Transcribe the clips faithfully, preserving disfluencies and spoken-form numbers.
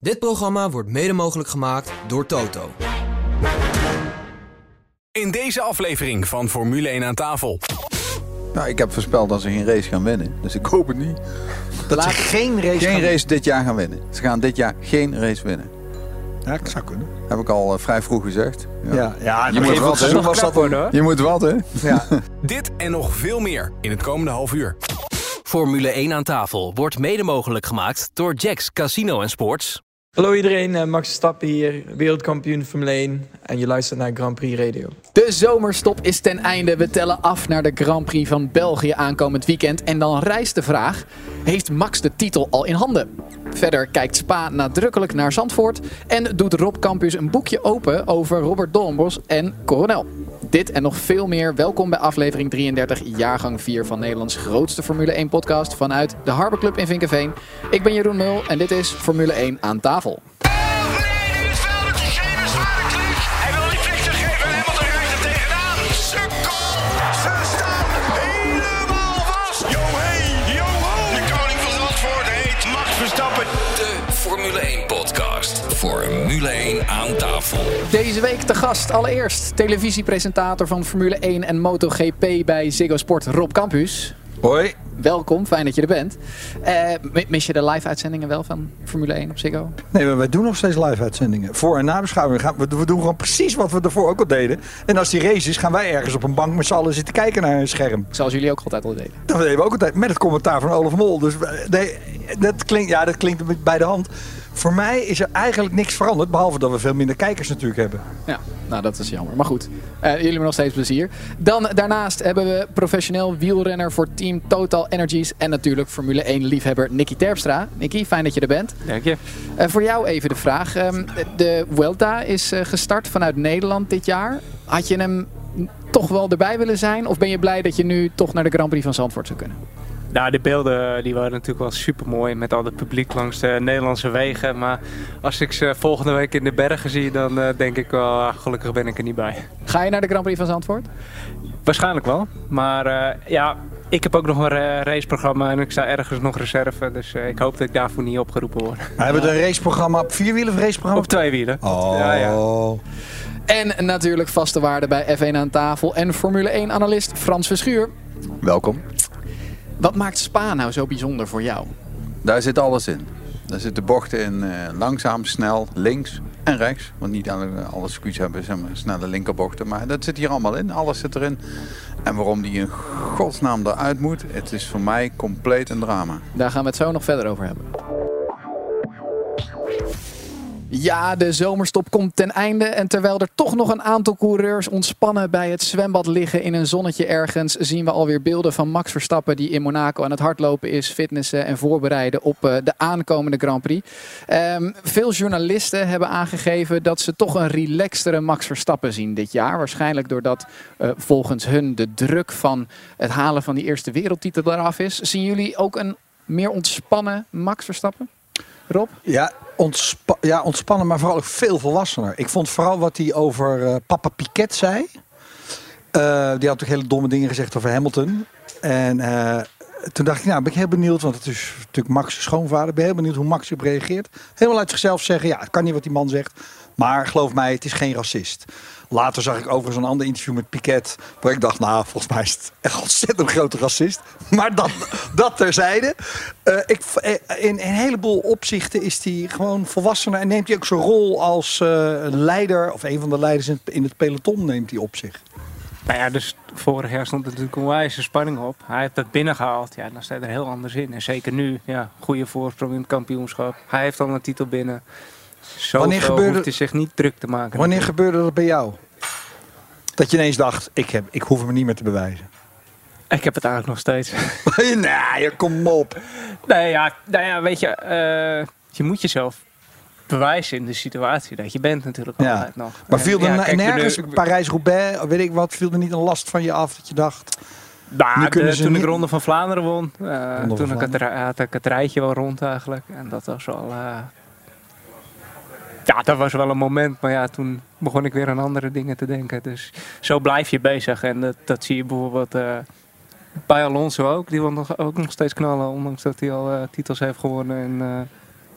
Dit programma wordt mede mogelijk gemaakt door Toto. In deze aflevering van Formule één aan tafel. Nou, ik heb voorspeld dat ze geen race gaan winnen, dus ik hoop het niet. Dat Laat ze geen race, geen race dit jaar gaan winnen. Ze gaan dit jaar geen race winnen. Ja, dat zou kunnen. Heb ik al uh, vrij vroeg gezegd. Ja, ja, ja je, moet wat, he? Was dat worden, hoor. Je moet wat, hè? Ja. Dit en nog veel meer in het komende half uur. Formule één aan tafel wordt mede mogelijk gemaakt door Jack's Casino Sports. Hallo iedereen, Max Verstappen hier, wereldkampioen Formule één en je luistert naar Grand Prix Radio. De zomerstop is ten einde. We tellen af naar de Grand Prix van België aankomend weekend. En dan rijst de vraag, heeft Max de titel al in handen? Verder kijkt Spa nadrukkelijk naar Zandvoort en doet Rob Kamphues een boekje open over Robert Doornbos en Coronel. Dit en nog veel meer. Welkom bij aflevering drieëndertig, jaargang vier van Nederlands grootste Formule één podcast vanuit de Harbor Club in Vinkeveen. Ik ben Jeroen Mul en dit is Formule één aan tafel. Formule één aan tafel. Deze week te gast allereerst televisiepresentator van Formule één en MotoGP bij Ziggo Sport, Rob Kamphues. Hoi. Welkom, fijn dat je er bent. Uh, mis je de live-uitzendingen wel van Formule één op Ziggo? Nee, wij doen nog steeds live-uitzendingen. Voor- en nabeschouwingen. We doen gewoon precies wat we ervoor ook al deden. En als die race is, gaan wij ergens op een bank met z'n allen zitten kijken naar een scherm. Zoals jullie ook altijd al deden. Dat deden we ook altijd, met het commentaar van Olaf Mol. Dus nee, dat klinkt, ja, dat klinkt bij de hand. Voor mij is er eigenlijk niks veranderd, behalve dat we veel minder kijkers natuurlijk hebben. Ja, nou dat is jammer. Maar goed, uh, jullie hebben nog steeds plezier. Dan daarnaast hebben we professioneel wielrenner voor team Total Energies en natuurlijk Formule één liefhebber Niki Terpstra. Niki, fijn dat je er bent. Dank je. Uh, voor jou even de vraag. Um, de Vuelta is uh, gestart vanuit Nederland dit jaar. Had je hem toch wel erbij willen zijn? Of ben je blij dat je nu toch naar de Grand Prix van Zandvoort zou kunnen? Nou, de beelden die waren natuurlijk wel super mooi met al het publiek langs de Nederlandse wegen. Maar als ik ze volgende week in de bergen zie, dan uh, denk ik wel, uh, gelukkig ben ik er niet bij. Ga je naar de Grand Prix van Zandvoort? Waarschijnlijk wel. Maar uh, ja, ik heb ook nog een uh, raceprogramma en ik sta ergens nog reserve. Dus uh, ik hoop dat ik daarvoor niet opgeroepen word. We hebben we een raceprogramma op vierwielen of raceprogramma? Op twee wielen. Oh. Ja, ja. En natuurlijk vaste waarde bij F één aan tafel en Formule één analist Frans Verschuur. Welkom. Wat maakt Spa nou zo bijzonder voor jou? Daar zit alles in. Daar zitten bochten in, uh, langzaam, snel, links en rechts. Want niet alle, alle circuits hebben zeg maar, snelle linkerbochten, maar dat zit hier allemaal in. Alles zit erin. En waarom die in godsnaam eruit moet, het is voor mij compleet een drama. Daar gaan we het zo nog verder over hebben. Ja, de zomerstop komt ten einde en terwijl er toch nog een aantal coureurs ontspannen bij het zwembad liggen in een zonnetje ergens, zien we alweer beelden van Max Verstappen die in Monaco aan het hardlopen is, fitnessen en voorbereiden op de aankomende Grand Prix. Um, veel journalisten hebben aangegeven dat ze toch een relaxtere Max Verstappen zien dit jaar. Waarschijnlijk doordat uh, volgens hun de druk van het halen van die eerste wereldtitel eraf is. Zien jullie ook een meer ontspannen Max Verstappen? Rob? Ja, ontspa- ja, ontspannen, maar vooral ook veel volwassener. Ik vond vooral wat hij over uh, papa Piquet zei. Uh, die had ook hele domme dingen gezegd over Hamilton. En uh, toen dacht ik, nou ben ik heel benieuwd, want het is natuurlijk Max' schoonvader. Ik ben heel benieuwd hoe Max op reageert. Helemaal uit zichzelf zeggen, ja, het kan niet wat die man zegt. Maar geloof mij, het is geen racist. Later zag ik overigens een ander interview met Piquet, waar ik dacht, nou, volgens mij is het echt ontzettend grote racist. Maar dat, dat terzijde. Uh, ik, in een heleboel opzichten is hij gewoon volwassener en neemt hij ook zijn rol als uh, leider, of een van de leiders in het, in het peloton neemt hij op zich. Nou ja, dus vorig jaar stond er natuurlijk een wijze spanning op. Hij heeft dat binnengehaald. Ja, dan staat er heel anders in. En zeker nu, ja, goede voorsprong in het kampioenschap. Hij heeft al een titel binnen. Zo wanneer gebeurde, hoeft hij zich niet druk te maken. Wanneer gebeurde dat bij jou? Dat je ineens dacht, ik, heb, ik hoef me niet meer te bewijzen. Ik heb het eigenlijk nog steeds. Nee, kom op. Nee, ja, nou ja, weet je, uh, je moet jezelf bewijzen in de situatie dat je bent natuurlijk ja. altijd nog. Maar viel er ja, kijk, nergens, nu, Parijs-Roubaix, weet ik wat, viel er niet een last van je af dat je dacht... Nou, de, toen niet... ik Ronde van Vlaanderen won, uh, Ronde toen van Vlaanderen. Ik had, had ik het rijtje wel rond eigenlijk. En dat was wel... Uh, Ja, dat was wel een moment, maar ja, toen begon ik weer aan andere dingen te denken. Dus zo blijf je bezig en dat, dat zie je bijvoorbeeld uh, bij Alonso ook. Die wil nog, ook nog steeds knallen, ondanks dat hij al uh, titels heeft gewonnen en uh,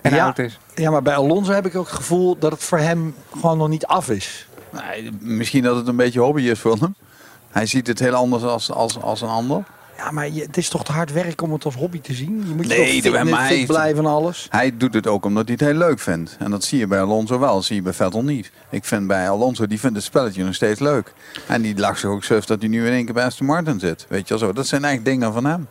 en ja, oud is. Ja, maar bij Alonso heb ik ook het gevoel dat het voor hem gewoon nog niet af is. Nee, misschien dat het een beetje hobby is voor hem. Hij ziet het heel anders als, als, als een ander. Ja, maar je, het is toch te hard werk om het als hobby te zien? Je moet nee, je toch fit, fit blijven en alles? Hij doet het ook omdat hij het heel leuk vindt. En dat zie je bij Alonso wel, dat zie je bij Vettel niet. Ik vind bij Alonso, die vindt het spelletje nog steeds leuk. En die lacht zich ook suf dat hij nu in één keer bij Aston Martin zit. Weet je wel zo, dat zijn echt dingen van hem.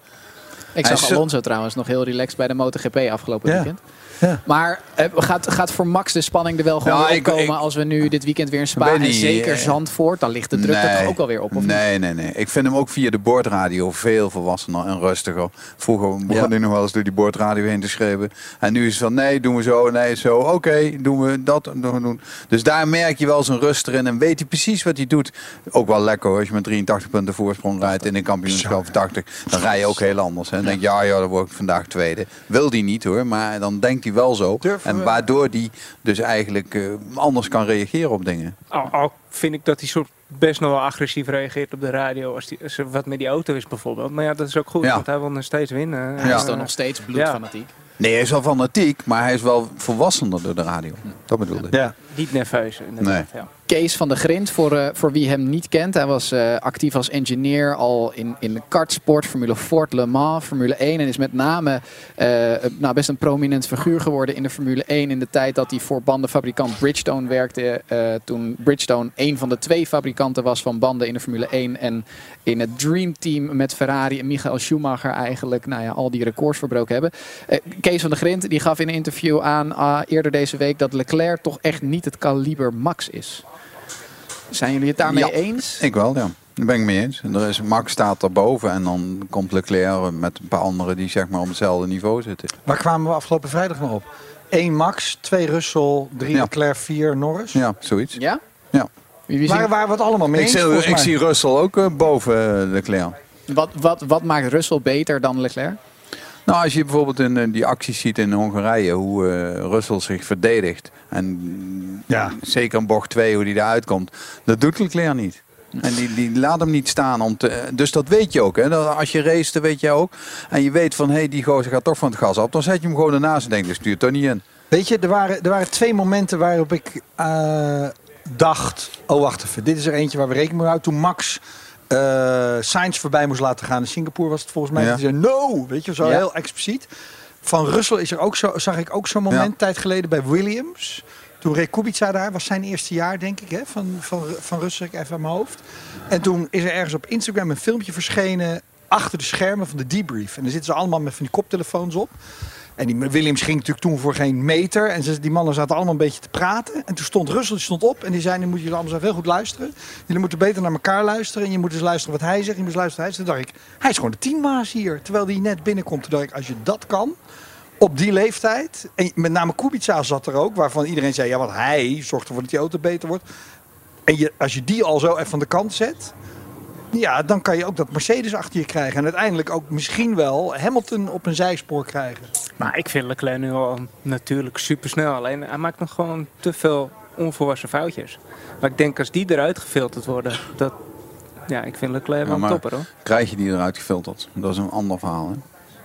Ik hij zag Alonso trouwens nog heel relaxed bij de MotoGP afgelopen ja. weekend. Ja. Maar uh, gaat, gaat voor Max de spanning er wel gewoon nou, op komen als we nu dit weekend weer in Spa en zeker Zandvoort, dan ligt de druk nee, er toch ook wel weer op? Of nee, niet? nee, nee. Ik vind hem ook via de boordradio veel volwassener en rustiger. Vroeger begon ja. hij nog wel eens door die boordradio heen te schreeuwen. En nu is het van nee, doen we zo, nee, zo. Oké, okay, doen we dat. Doen. Dus daar merk je wel zijn rust erin en weet hij precies wat hij doet. Ook wel lekker hoor, als je met drieëntachtig punten voorsprong rijdt in een kampioenschap van tachtig. Dan rij je ook heel anders. En denk je, ja, ja, dan word ik vandaag tweede. Wil die niet hoor, maar dan denkt hij wel zo. Durven en waardoor die dus eigenlijk uh, anders kan reageren op dingen. Al, al vind ik dat hij soort best nog wel agressief reageert op de radio als, die, als er wat met die auto is bijvoorbeeld. Maar ja, dat is ook goed, ja. want hij wil nog steeds winnen. Hij is dan uh, nog steeds bloedfanatiek. Ja. Nee, hij is wel fanatiek, maar hij is wel volwassener door de radio. Dat bedoelde ik. Ja. Niet nerveus. Nee. Ja. Kees van der Grint, voor, uh, voor wie hem niet kent. Hij was uh, actief als engineer al in, in de kartsport, Formule Ford, Le Mans, Formule één. En is met name uh, nou, best een prominent figuur geworden in de Formule één. In de tijd dat hij voor bandenfabrikant Bridgestone werkte. Uh, toen Bridgestone een van de twee fabrikanten was van banden in de Formule één. En in het dreamteam met Ferrari en Michael Schumacher eigenlijk nou ja, al die records verbroken hebben. Uh, Kees van der Grint die gaf in een interview aan uh, eerder deze week dat Leclerc toch echt niet het kaliber Max is. Zijn jullie het daarmee ja, eens? Ik wel, ja. Daar ben ik mee eens. En er is, Max staat erboven en dan komt Leclerc met een paar anderen die zeg maar op hetzelfde niveau zitten. Waar kwamen we afgelopen vrijdag nog op? één Max, twee Russell, drie ja. Leclerc, vier Norris. Ja, zoiets. Ja? Ja. Waar waren we het allemaal mee ik eens? Zie, ik maar. zie Russell ook uh, boven uh, Leclerc. Wat, wat, wat maakt Russell beter dan Leclerc? Nou, als je bijvoorbeeld in, uh, die acties ziet in Hongarije, hoe uh, Russell zich verdedigt. En ja. zeker in bocht twee, hoe die eruit komt. Dat doet Leclerc niet. En die, die laat hem niet staan. Om te, dus dat weet je ook. Hè? Dat, als je race, dat weet jij ook. En je weet van, hé, hey, die gozer gaat toch van het gas af. Dan zet je hem gewoon ernaast en denkt, stuur het er niet in. Weet je, er waren, er waren twee momenten waarop ik uh, dacht, oh wacht even, dit is er eentje waar we rekening mee houden. Toen Max... Uh, Sainz voorbij moest laten gaan. In Singapore was het volgens mij. Ja. Die zei, no! Weet je, zo ja. heel expliciet. Van Russell is er ook zo, zag ik ook zo'n moment ja. tijd geleden bij Williams. Toen Ray Kubica daar was, zijn eerste jaar denk ik. Hè, van, van, van Russell, ik even aan mijn hoofd. En toen is er ergens op Instagram een filmpje verschenen. Achter de schermen van de debrief. En dan zitten ze allemaal met van die koptelefoons op. En die Williams ging natuurlijk toen voor geen meter. En ze, die mannen zaten allemaal een beetje te praten. En toen stond Russell, die stond op. En die zei, nu moeten jullie allemaal heel goed luisteren. Jullie moeten beter naar elkaar luisteren. En je moet eens luisteren wat hij zegt. Je moet eens luisteren wat hij zegt. Toen dacht ik, hij is gewoon de teambaas hier. Terwijl hij net binnenkomt. Toen dacht ik, als je dat kan, op die leeftijd. En met name Kubica zat er ook. Waarvan iedereen zei, ja, want hij zorgt ervoor dat die auto beter wordt. En je, als je die al zo even van de kant zet. Ja, dan kan je ook dat Mercedes achter je krijgen. En uiteindelijk ook misschien wel Hamilton op een zijspoor krijgen. Maar ik vind Leclerc nu al natuurlijk supersnel. Alleen hij maakt nog gewoon te veel onvolwassen foutjes. Maar ik denk als die eruit gefilterd worden... Dat, ja, ik vind Leclerc wel ja, een topper hoor. Krijg je die eruit gefilterd? Dat is een ander verhaal hè?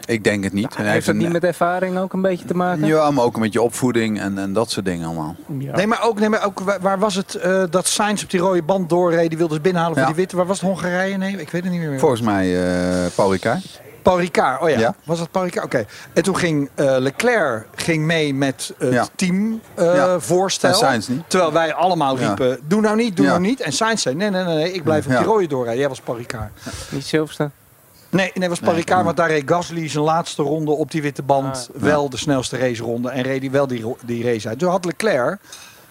Ik denk het niet. Nou, en heeft het niet met ervaring ook een beetje te maken? Ja, maar ook met je opvoeding en, en dat soort dingen allemaal. Ja. Nee, maar ook, nee, maar ook waar was het uh, dat Sainz op die rode band doorreed? Die wilde ze binnenhalen voor ja. die witte. Waar was het? Hongarije? Nee, ik weet het niet meer. Volgens mij uh, Paul Ricard. Paul Ricard, oh ja. ja. Was dat Paul Ricard? Oké. Okay. En toen ging uh, Leclerc ging mee met het ja. teamvoorstel. Uh, ja. En Sainz niet. Terwijl wij allemaal riepen, ja. doe nou niet, doe ja. nou niet. En Sainz zei, nee, nee, nee, nee ik blijf ja. op die rode doorrijden. Jij was Paul Ricard. Ja. Niet zilverstaan. Nee, dat nee, was Paul Ricard, want daar reed Gasly zijn laatste ronde op die witte band ah, wel ja. de snelste raceronde. En reed hij wel die, die race uit. Toen had Leclerc,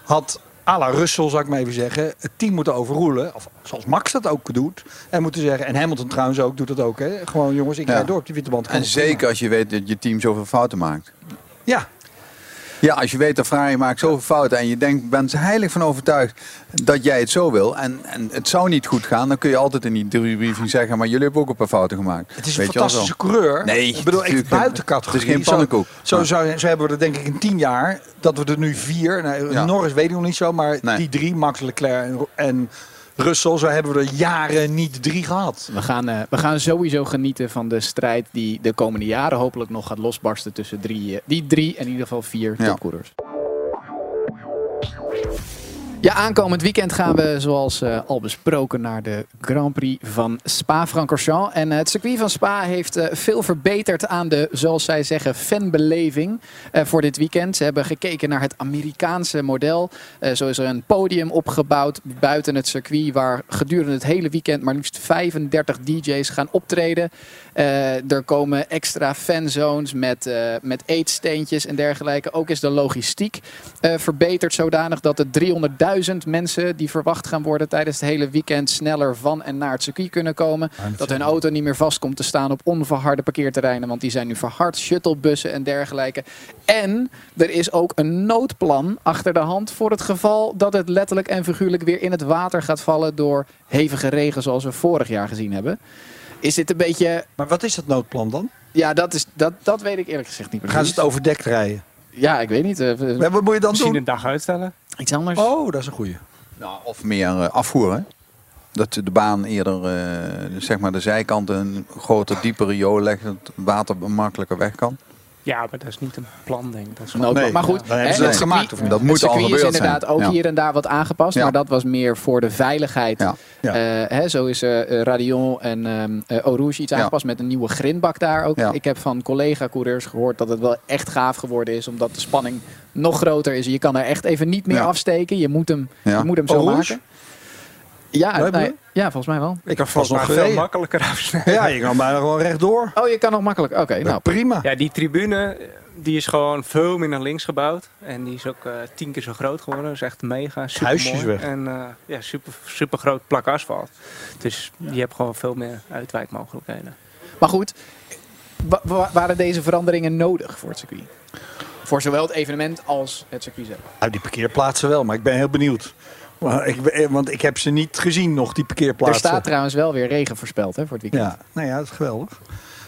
had à la Russell, zou ik maar even zeggen, het team moeten overroelen. Of zoals Max dat ook doet. En moeten zeggen, en Hamilton trouwens ook, doet dat ook. Hè. Gewoon jongens, ik ja. rijd door op die witte band. En zeker prima. Als je weet dat je team zoveel fouten maakt. Ja. Ja, als je weet dat Ferrari maakt zoveel fouten en je denkt, bent er heilig van overtuigd dat jij het zo wil. En, en het zou niet goed gaan, dan kun je altijd in die debriefing zeggen, maar jullie hebben ook een paar fouten gemaakt. Het is een weet fantastische coureur. Nee. Ik bedoel, echt buitencategorie. Het is geen pannenkoek. Zo, zo, zo, zo hebben we er denk ik in tien jaar, dat we er nu vier, nou, ja. Norris weet ik nog niet zo, maar nee. die drie, Max, Leclerc en... en Russell, zo hebben we er jaren niet drie gehad. We gaan, uh, we gaan sowieso genieten van de strijd die de komende jaren hopelijk nog gaat losbarsten tussen drie, uh, die drie en in ieder geval vier ja. topcoureurs. Ja, aankomend weekend gaan we, zoals uh, al besproken, naar de Grand Prix van Spa-Francorchamps. En uh, het circuit van Spa heeft uh, veel verbeterd aan de, zoals zij zeggen, fanbeleving uh, voor dit weekend. Ze hebben gekeken naar het Amerikaanse model. Uh, zo is er een podium opgebouwd buiten het circuit, waar gedurende het hele weekend maar liefst vijfendertig D J's gaan optreden. Uh, er komen extra fanzones met, uh, met eetsteentjes en dergelijke. Ook is de logistiek uh, verbeterd zodanig dat de driehonderdduizend mensen die verwacht gaan worden tijdens het hele weekend sneller van en naar het circuit kunnen komen. Dat hun auto niet meer vast komt te staan op onverharde parkeerterreinen, want die zijn nu verhard. Shuttlebussen en dergelijke. En er is ook een noodplan achter de hand voor het geval dat het letterlijk en figuurlijk weer in het water gaat vallen door hevige regen zoals we vorig jaar gezien hebben. Is dit een beetje... Maar wat is dat noodplan dan? Ja, dat, is, dat, dat weet ik eerlijk gezegd niet precies. Gaan ze het overdekt rijden? Ja, ik weet niet. Uh, maar wat moet je dan misschien doen? Een dag uitstellen? Iets anders. Oh, dat is een goeie. Nou, of meer uh, afvoeren. Dat de baan eerder, uh, zeg maar de zijkanten, een groter, diepere riool legt. Dat het water makkelijker weg kan. Ja, maar dat is niet een plan, denk ik. Dat is gewoon... nee, maar goed, ja, hè, dat, gemaakt, of niet? Dat moet het al gebeurd zijn. Is inderdaad ook ja. hier en daar wat aangepast. Ja. Maar dat was meer voor de veiligheid. Ja. Ja. Uh, hè, zo is uh, Raidillon en uh, Eau Rouge iets aangepast ja. met een nieuwe grindbak daar ook. Ja. Ik heb van collega-coureurs gehoord dat het wel echt gaaf geworden is. Omdat de spanning nog groter is. Je kan er echt even niet meer ja. afsteken. Je moet hem, ja. je moet hem zo maken. Ja, nee, nee, ja, volgens mij wel. Ik kan vast nog veel gereden. makkelijker afsnijden. Ja, je kan bijna gewoon rechtdoor. Oh, je kan nog makkelijk. Oké, okay, nou prima. Ja, die tribune die is gewoon veel meer naar links gebouwd. En die is ook uh, tien keer zo groot geworden. Dat is echt mega super Huisjes mooi. Weg. En uh, ja, super, super groot plak asfalt. Dus ja. je hebt gewoon veel meer uitwijkmogelijkheden. Maar goed, wa- waren deze veranderingen nodig voor het circuit? Voor zowel het evenement als het circuit zelf? Nou, die parkeerplaatsen wel, maar ik ben heel benieuwd. Maar ik, want ik heb ze niet gezien nog, die parkeerplaatsen. Er staat trouwens wel weer regen voorspeld, hè, voor het weekend. Ja, nou ja, dat is geweldig.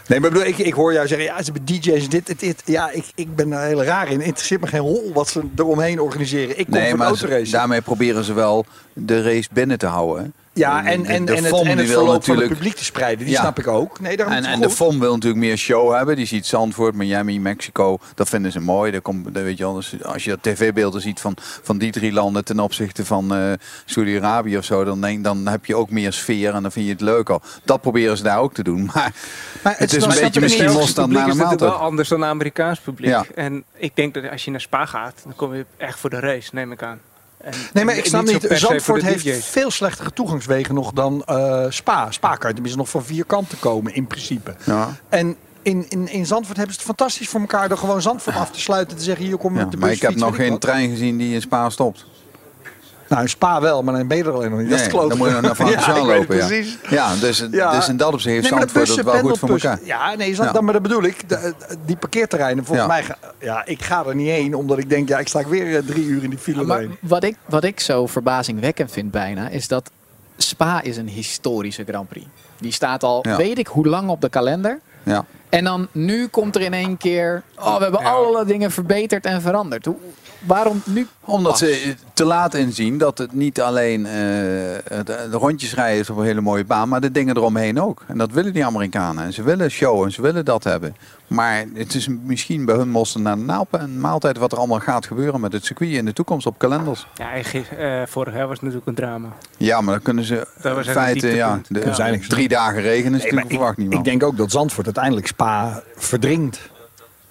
Nee, maar bedoel, ik, ik hoor jou zeggen, ja, ze hebben D J's dit, dit, dit. Ja, ik, ik ben daar heel raar in. Het interesseert me geen hol wat ze eromheen organiseren. Ik kom nee, voor maar autorace. Ze, daarmee proberen ze wel de race binnen te houden, hè? Ja, en, en, en, en het, en het verloop natuurlijk... van het publiek te spreiden, die ja. snap ik ook. Nee, daarom en en de F O M wil natuurlijk meer show hebben. Die ziet Zandvoort, Miami, Mexico, dat vinden ze mooi. Daar komt, daar weet je, anders, als je dat tv-beelden ziet van, van die drie landen ten opzichte van uh, Saudi-Arabië of zo, dan, denk, dan heb je ook meer sfeer en dan vind je het leuk al. Dat proberen ze daar ook te doen. Maar, maar het, het is, is een beetje misschien los dan naar normaal. Het is wel anders dan Amerikaans publiek. Ja. En ik denk dat als je naar Spa gaat, dan kom je echt voor de race, neem ik aan. En, nee, maar ik snap niet. Zandvoort heeft veel slechtere toegangswegen nog dan uh, Spa. Spa kan je tenminste nog van vier kanten komen, in principe. Ja. En in, in, in Zandvoort hebben ze het fantastisch voor elkaar door gewoon Zandvoort af te sluiten en te zeggen, hier kom je ja, met de bus. Maar ik heb fiets, nog geen wat. trein gezien die in Spa stopt. Nou, in Spa wel, maar dan ben je er alleen nog niet. Nee, dat is klopt. Dan moet je naar Van ja, lopen. Ja. ja, dus, ja, dus in dat opzicht heeft nee, Zandvoort bussen, het wel goed voor elkaar. Ja, nee, ja. Dan, maar dat bedoel ik. De, die parkeerterreinen, volgens ja. mij, ga, ja, ik ga er niet heen, omdat ik denk, ja, ik sta weer drie uur in die file. Ja, maar wat ik, wat ik zo verbazingwekkend vind bijna, is dat Spa is een historische Grand Prix. Die staat al, ja. weet ik hoe lang op de kalender. Ja. En dan nu komt er in één keer, oh, we hebben ja. alle dingen verbeterd en veranderd. Hoe, waarom nu? Omdat ze te laat inzien dat het niet alleen uh, de rondjes rijden is op een hele mooie baan, maar de dingen eromheen ook. En dat willen die Amerikanen. En ze willen show en ze willen dat hebben. Maar het is misschien bij hun mosten naar de een maaltijd wat er allemaal gaat gebeuren met het circuit in de toekomst op kalenders. Ja, uh, vorig jaar was het natuurlijk een drama. Ja, maar dan kunnen ze in feite ja, de, ja. zijn drie dagen regen is nee, natuurlijk verwacht niemand. Ik denk ook dat Zandvoort uiteindelijk Spa verdringt.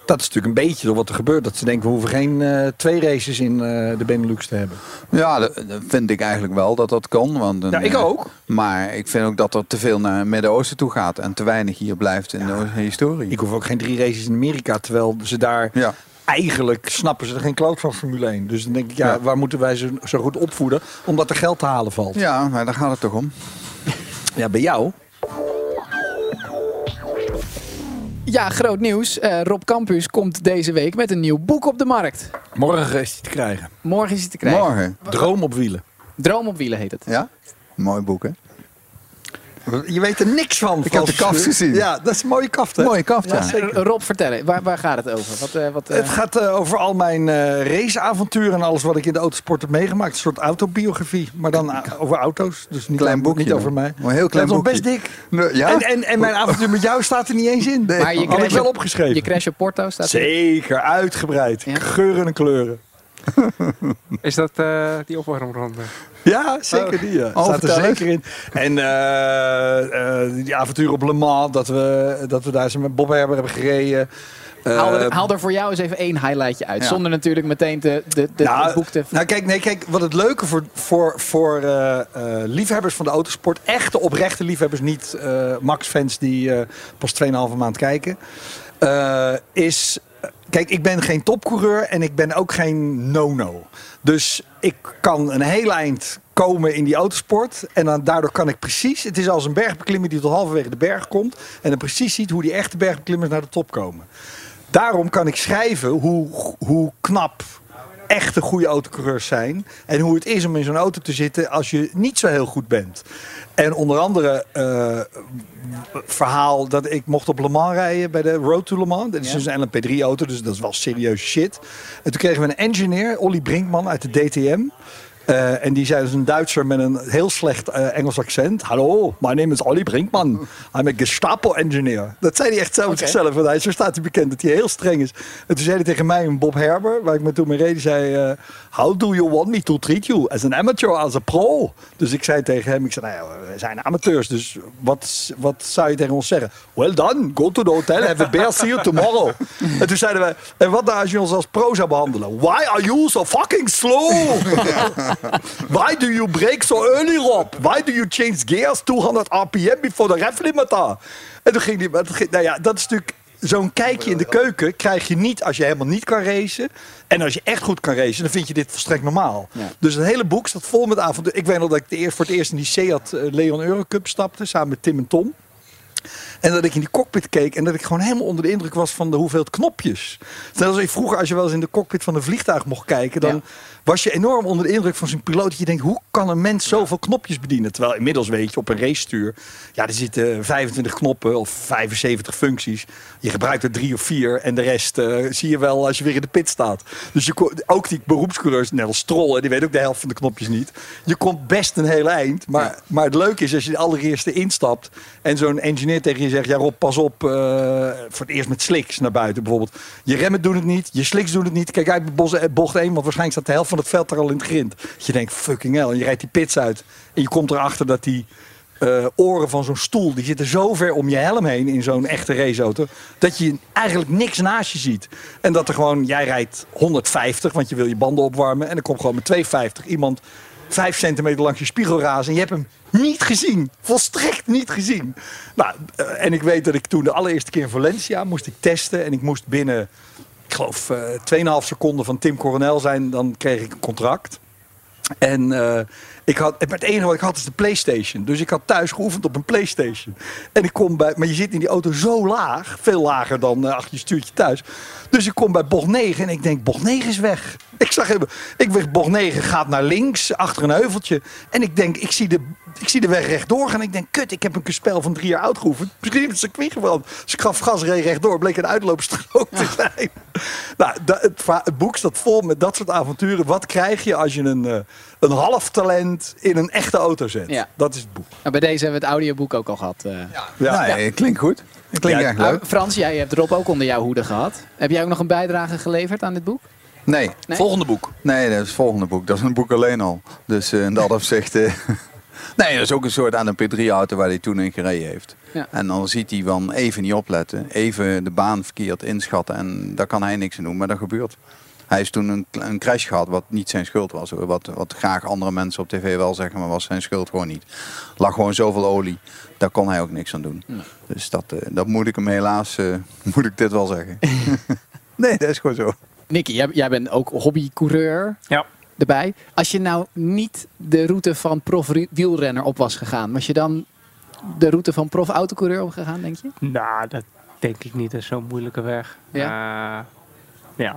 Dat is natuurlijk een beetje door wat er gebeurt. Dat ze denken, we hoeven geen uh, twee races in uh, de Benelux te hebben. Ja, dat, dat vind ik eigenlijk wel dat dat kan. Want een, ja, ik ook. Uh, maar ik vind ook dat er te veel naar het Midden-Oosten toe gaat. En te weinig hier blijft in ja. de historie. Ik hoef ook geen drie races in Amerika. Terwijl ze daar ja. eigenlijk snappen ze er geen kloot van Formule één. Dus dan denk ik, ja, ja. waar moeten wij ze zo goed opvoeden? Omdat er geld te halen valt. Ja, maar daar gaat het toch om. Ja, bij jou... Ja, groot nieuws. Uh, Rob Kamphues komt deze week met een nieuw boek op de markt. Morgen is hij te krijgen. Morgen is hij te krijgen. Morgen. Droom op wielen. Droom op wielen heet het. Ja? Mooi boek, hè? Je weet er niks van. Ik heb de kaft gezien. Ja, dat is een mooie kaft. Hè? Mooie kaft, ja. Ja. Rob, vertellen. Waar, waar gaat het over? Wat, uh, wat, uh... Het gaat uh, over al mijn uh, raceavonturen en alles wat ik in de autosport heb meegemaakt. Een soort autobiografie, maar dan uh, over auto's. Dus niet, klein boekje, niet over mij. Maar heel klein boekje. Best dik. Nee, ja? en, en, en mijn avontuur met jou staat er niet eens in. Nee. Maar je had ik wel opgeschreven. Je crash op Porto staat er. Zeker, uitgebreid. Ja. Geuren en kleuren. Is dat uh, die opwarmronde? Ja, zeker die. Ja. Oh, staat er zeker in. En uh, uh, die avontuur op Le Mans, dat we, dat we daar eens met Bob Herber hebben gereden. Uh, haal, er, haal er voor jou eens even één highlightje uit. Ja. Zonder natuurlijk meteen de, de, de, nou, de boek te... Nou kijk, nee, kijk, wat het leuke voor, voor, voor uh, uh, liefhebbers van de autosport... echte oprechte liefhebbers, niet uh, Max-fans die uh, pas tweeënhalve maand kijken... Uh, is... Kijk, ik ben geen topcoureur en ik ben ook geen no-no. Dus ik kan een heel eind komen in die autosport. En dan, daardoor kan ik precies... Het is als een bergbeklimmer die tot halverwege de berg komt. En dan precies ziet hoe die echte bergbeklimmers naar de top komen. Daarom kan ik schrijven hoe, hoe knap echte goede autocoureurs zijn. En hoe het is om in zo'n auto te zitten als je niet zo heel goed bent. En onder andere uh, verhaal dat ik mocht op Le Mans rijden bij de Road to Le Mans. Dat is dus een L M P drie auto, dus dat is wel serieus shit. En toen kregen we een engineer, Olly Brinkman uit de D T M. Uh, en die zei, dus een Duitser met een heel slecht uh, Engels accent. Hallo, my name is Olly Brinkman. I'm a Gestapo-engineer. Dat zei hij echt zo okay. zichzelf. Want hij, zo staat hij bekend dat hij heel streng is. En toen zei hij tegen mij en Bob Herber, waar ik me toen mee reed, zei... Uh, How do you want me to treat you? As an amateur, as a pro? Dus ik zei tegen hem, ik zei, nou ja, we zijn amateurs, dus wat, wat zou je tegen ons zeggen? Well done, go to the hotel, have a beer, see you tomorrow. En toen zeiden wij, en wat nou als je ons als pro zou behandelen? Why are you so fucking slow? Why do you break so early, Rob? Why do you change gears two hundred R P M before the rev limiter? En toen ging die, nou ja, dat is natuurlijk... Zo'n kijkje in de keuken krijg je niet als je helemaal niet kan racen. En als je echt goed kan racen, dan vind je dit volstrekt normaal. Ja. Dus het hele boek staat vol met avonturen. Ik weet nog dat ik de eerst, voor het eerst in die Seat Leon Eurocup stapte, samen met Tim en Tom. En dat ik in die cockpit keek en dat ik gewoon helemaal onder de indruk was van de hoeveelheid knopjes. Net als ik vroeger, als je wel eens in de cockpit van een vliegtuig mocht kijken, dan ja. was je enorm onder de indruk van zijn piloot. Dat je denkt, hoe kan een mens zoveel ja. knopjes bedienen? Terwijl inmiddels weet je, op een racestuur, ja, er zitten vijfentwintig knoppen of vijfenzeventig functies. Je gebruikt er drie of vier en de rest uh, zie je wel als je weer in de pit staat. Dus je kon, ook die beroepscoureurs, net als Trollen, die weet ook de helft van de knopjes niet. Je komt best een heel eind, maar, ja. maar het leuke is als je de allereerste instapt en zo'n engineer tegen je zegt, ja Rob, pas op, uh, voor het eerst met slicks naar buiten bijvoorbeeld. Je remmen doen het niet, je slicks doen het niet. Kijk uit bij bocht één, want waarschijnlijk staat de helft van het veld er al in het grind. Je denkt, fucking hell, en je rijdt die pits uit. En je komt erachter dat die uh, oren van zo'n stoel, die zitten zo ver om je helm heen in zo'n echte raceauto, dat je eigenlijk niks naast je ziet. En dat er gewoon, jij rijdt honderdvijftig, want je wil je banden opwarmen, en er komt gewoon met tweehonderdvijftig iemand vijf centimeter langs je spiegel razen en je hebt hem niet gezien. Volstrekt niet gezien. Nou, uh, en ik weet dat ik toen de allereerste keer in Valencia moest ik testen en ik moest binnen, ik geloof, uh, twee komma vijf seconden van Tim Coronel zijn. Dan kreeg ik een contract. En uh, ik had, het enige wat ik had is de PlayStation. Dus ik had thuis geoefend op een PlayStation. En ik kom bij, maar je zit in die auto zo laag, veel lager dan uh, achter je stuurtje thuis. Dus ik kom bij bocht negen en ik denk, bocht negen is weg. Ik zag even, ik weg, bocht negen gaat naar links, achter een heuveltje. En ik denk, ik zie de, ik zie de weg rechtdoor gaan. En ik denk, kut, ik heb een spel van drie jaar oud geoefend. Misschien heb ik het circuit gebrand. Dus ik gaf gas, reed rechtdoor, bleek een uitloopstrook te zijn. Ja. Nou, dat, het, het boek staat vol met dat soort avonturen. Wat krijg je als je een, uh, een half talent in een echte auto zet? Ja. Dat is het boek. Nou, bij deze hebben we het audioboek ook al gehad. Uh. Ja. Ja. Nou, ja, klinkt goed. Klinkt ja, echt leuk. Uh, Frans, jij hebt Rob ook onder jouw hoede gehad. Heb jij ook nog een bijdrage geleverd aan dit boek? Nee. nee. Volgende boek. Nee, dat is het volgende boek. Dat is een boek alleen al. Dus uh, in dat opzicht... Uh, nee, dat is ook een soort aan een P drie auto waar hij toen in gereden heeft. Ja. En dan ziet hij van even niet opletten. Even de baan verkeerd inschatten. En daar kan hij niks aan doen, maar dat gebeurt. Hij heeft toen een, een crash gehad wat niet zijn schuld was. Wat, wat graag andere mensen op tv wel zeggen, maar was zijn schuld gewoon niet. Lag gewoon zoveel olie. Daar kon hij ook niks aan doen. Nee. Dus dat, uh, dat moet ik hem helaas, uh, moet ik dit wel zeggen. Nee, dat is gewoon zo. Niki, jij, jij bent ook hobbycoureur. Ja. Erbij. Als je nou niet de route van prof-wielrenner op was gegaan, was je dan de route van prof-autocoureur op gegaan, denk je? Nou, nah, dat denk ik niet. Dat is zo'n moeilijke weg. Ja. Uh, ja.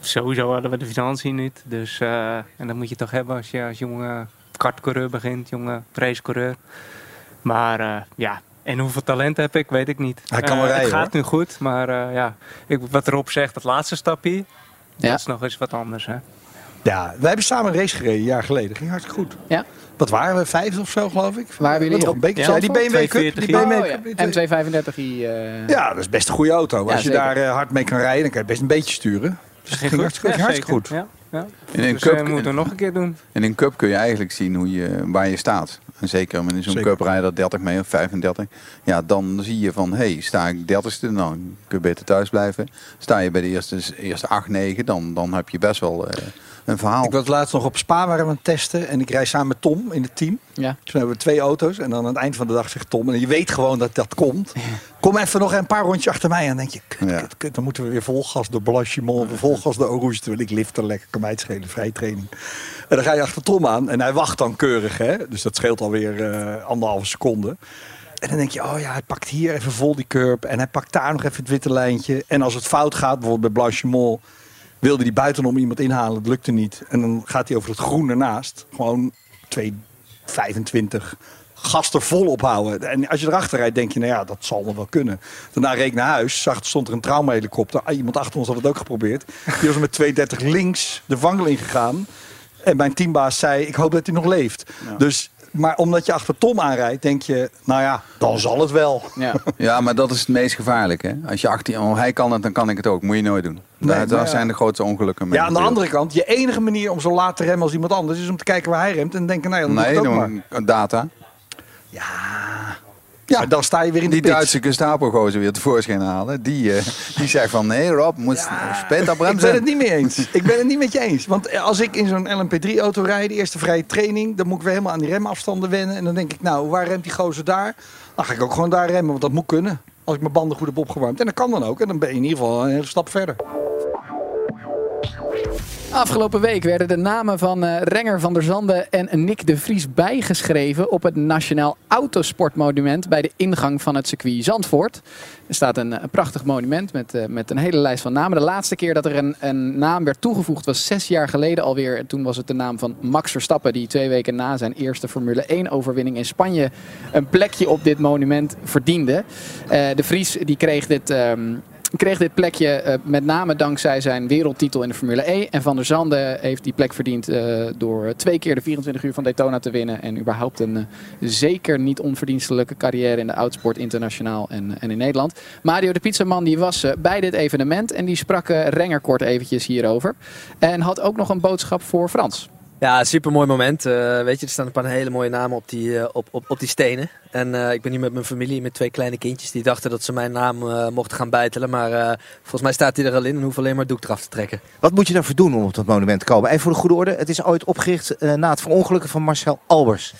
Sowieso hadden we de financiën niet. Dus, uh, en dat moet je toch hebben als je als jonge kartcoureur begint, jonge racecoureur. Maar uh, ja, en hoeveel talent heb ik, weet ik niet. Hij kan wel uh, rijden, het gaat hoor. Nu goed, maar uh, ja, ik, wat Rob zegt, dat laatste stapje, ja. dat is nog eens wat anders. Hè? Ja, wij hebben samen een race gereden, een jaar geleden. Dat ging hartstikke goed. Ja. Wat waren we? Vijf of zo, geloof ik. Waar hebben jullie? Een beetje, ja, die B M W Cup. Die oh, ja. M twee vijfendertig. Uh... Ja, dat is best een goede auto. Ja, als je zeker. daar uh, hard mee kan rijden, dan kan je best een beetje sturen. Dus dat ging goed. hartstikke, ja, hartstikke goed. Ja, ja. En in dus cup, moeten we nog een keer doen. En in cup kun je eigenlijk zien hoe je, waar je staat. En zeker in zo'n cup rijden dat dertig mee of vijfendertig. Ja, dan zie je van, hé, hey, sta ik dertigste, nou, kun je beter thuis blijven. Sta je bij de eerste, eerste acht, negen, dan, dan heb je best wel... Uh, Een verhaal. Ik was laatst nog op Spa waar we aan het testen. En ik rijd samen met Tom in het team. Ja. Dus we hebben twee auto's. En dan aan het eind van de dag zegt Tom. En je weet gewoon dat dat komt. Kom even nog een paar rondjes achter mij. En dan denk je, kut, ja. kut, kut. Dan moeten we weer vol gas door Blanchimont. Vol gas door Eau Rouge. Terwijl ik liften lekker kan mij het schelen. Vrij training. En dan ga je achter Tom aan. En hij wacht dan keurig. Hè? Dus dat scheelt alweer uh, anderhalve seconde. En dan denk je, oh ja, hij pakt hier even vol die curb. En hij pakt daar nog even het witte lijntje. En als het fout gaat, bijvoorbeeld bij Blanchimont... wilde hij buitenom iemand inhalen, dat lukte niet. En dan gaat hij over het groen ernaast. Gewoon twee vijfentwintig gas er vol ophouden. En als je erachter rijdt, denk je, nou ja, dat zal nog wel kunnen. Daarna reed ik naar huis, zag, stond er een traumahelikopter. Ah, iemand achter ons had het ook geprobeerd. Die was met twee dertig links de vangeling gegaan. En mijn teambaas zei, ik hoop dat hij nog leeft. Ja. Dus... Maar omdat je achter Tom aanrijdt, denk je, nou ja, dan zal het wel. Ja, ja, maar dat is het meest gevaarlijke. Als je achter oh, hij kan het, dan kan ik het ook. Moet je nooit doen. Nee, daar daar ja. zijn de grootste ongelukken mee. Ja, aan de andere kant, je enige manier om zo laat te remmen als iemand anders... is om te kijken waar hij remt en denken, nou ja, dan nee, doe het ook maar. Nee, data. Ja... Ja, maar dan sta je weer in die de Duitse Gestapo-gozer weer tevoorschijn halen. Die, uh, die zei van, nee Rob, moest ja, spend op bremsen. Ik ben het niet mee eens. Ik ben het niet met je eens. Want als ik in zo'n L M P drie auto rijd, de eerste vrije training... dan moet ik weer helemaal aan die remafstanden wennen. En dan denk ik, nou, waar remt die gozer daar? Dan ga ik ook gewoon daar remmen, want dat moet kunnen. Als ik mijn banden goed heb opgewarmd. En dat kan dan ook. En dan ben je in ieder geval een hele stap verder. Afgelopen week werden de namen van uh, Renger van der Zande en Nyck de Vries bijgeschreven op het Nationaal Autosportmonument bij de ingang van het circuit Zandvoort. Er staat een, een prachtig monument met, uh, met een hele lijst van namen. De laatste keer dat er een, een naam werd toegevoegd was zes jaar geleden alweer. Toen was het de naam van Max Verstappen, die twee weken na zijn eerste Formule één overwinning in Spanje een plekje op dit monument verdiende. Uh, de Vries die kreeg dit... Um, kreeg dit plekje uh, met name dankzij zijn wereldtitel in de Formule één. En Van der Zande heeft die plek verdiend uh, door twee keer de vierentwintig uur van Daytona te winnen. En überhaupt een uh, zeker niet onverdienstelijke carrière in de autosport internationaal en, uh, en in Nederland. Mario de Pizzaman die was uh, bij dit evenement en die sprak uh, Renger kort eventjes hierover. En had ook nog een boodschap voor Frans. Ja, super mooi moment. Uh, weet je, er staan een paar hele mooie namen op die, uh, op, op, op die stenen. En uh, ik ben hier met mijn familie, met twee kleine kindjes. Die dachten dat ze mijn naam uh, mochten gaan bijtelen. Maar uh, volgens mij staat hij er al in en hoef alleen maar doek eraf te trekken. Wat moet je daarvoor doen om op dat monument te komen? En voor de goede orde, het is ooit opgericht uh, na het verongelukken van Marcel Albers.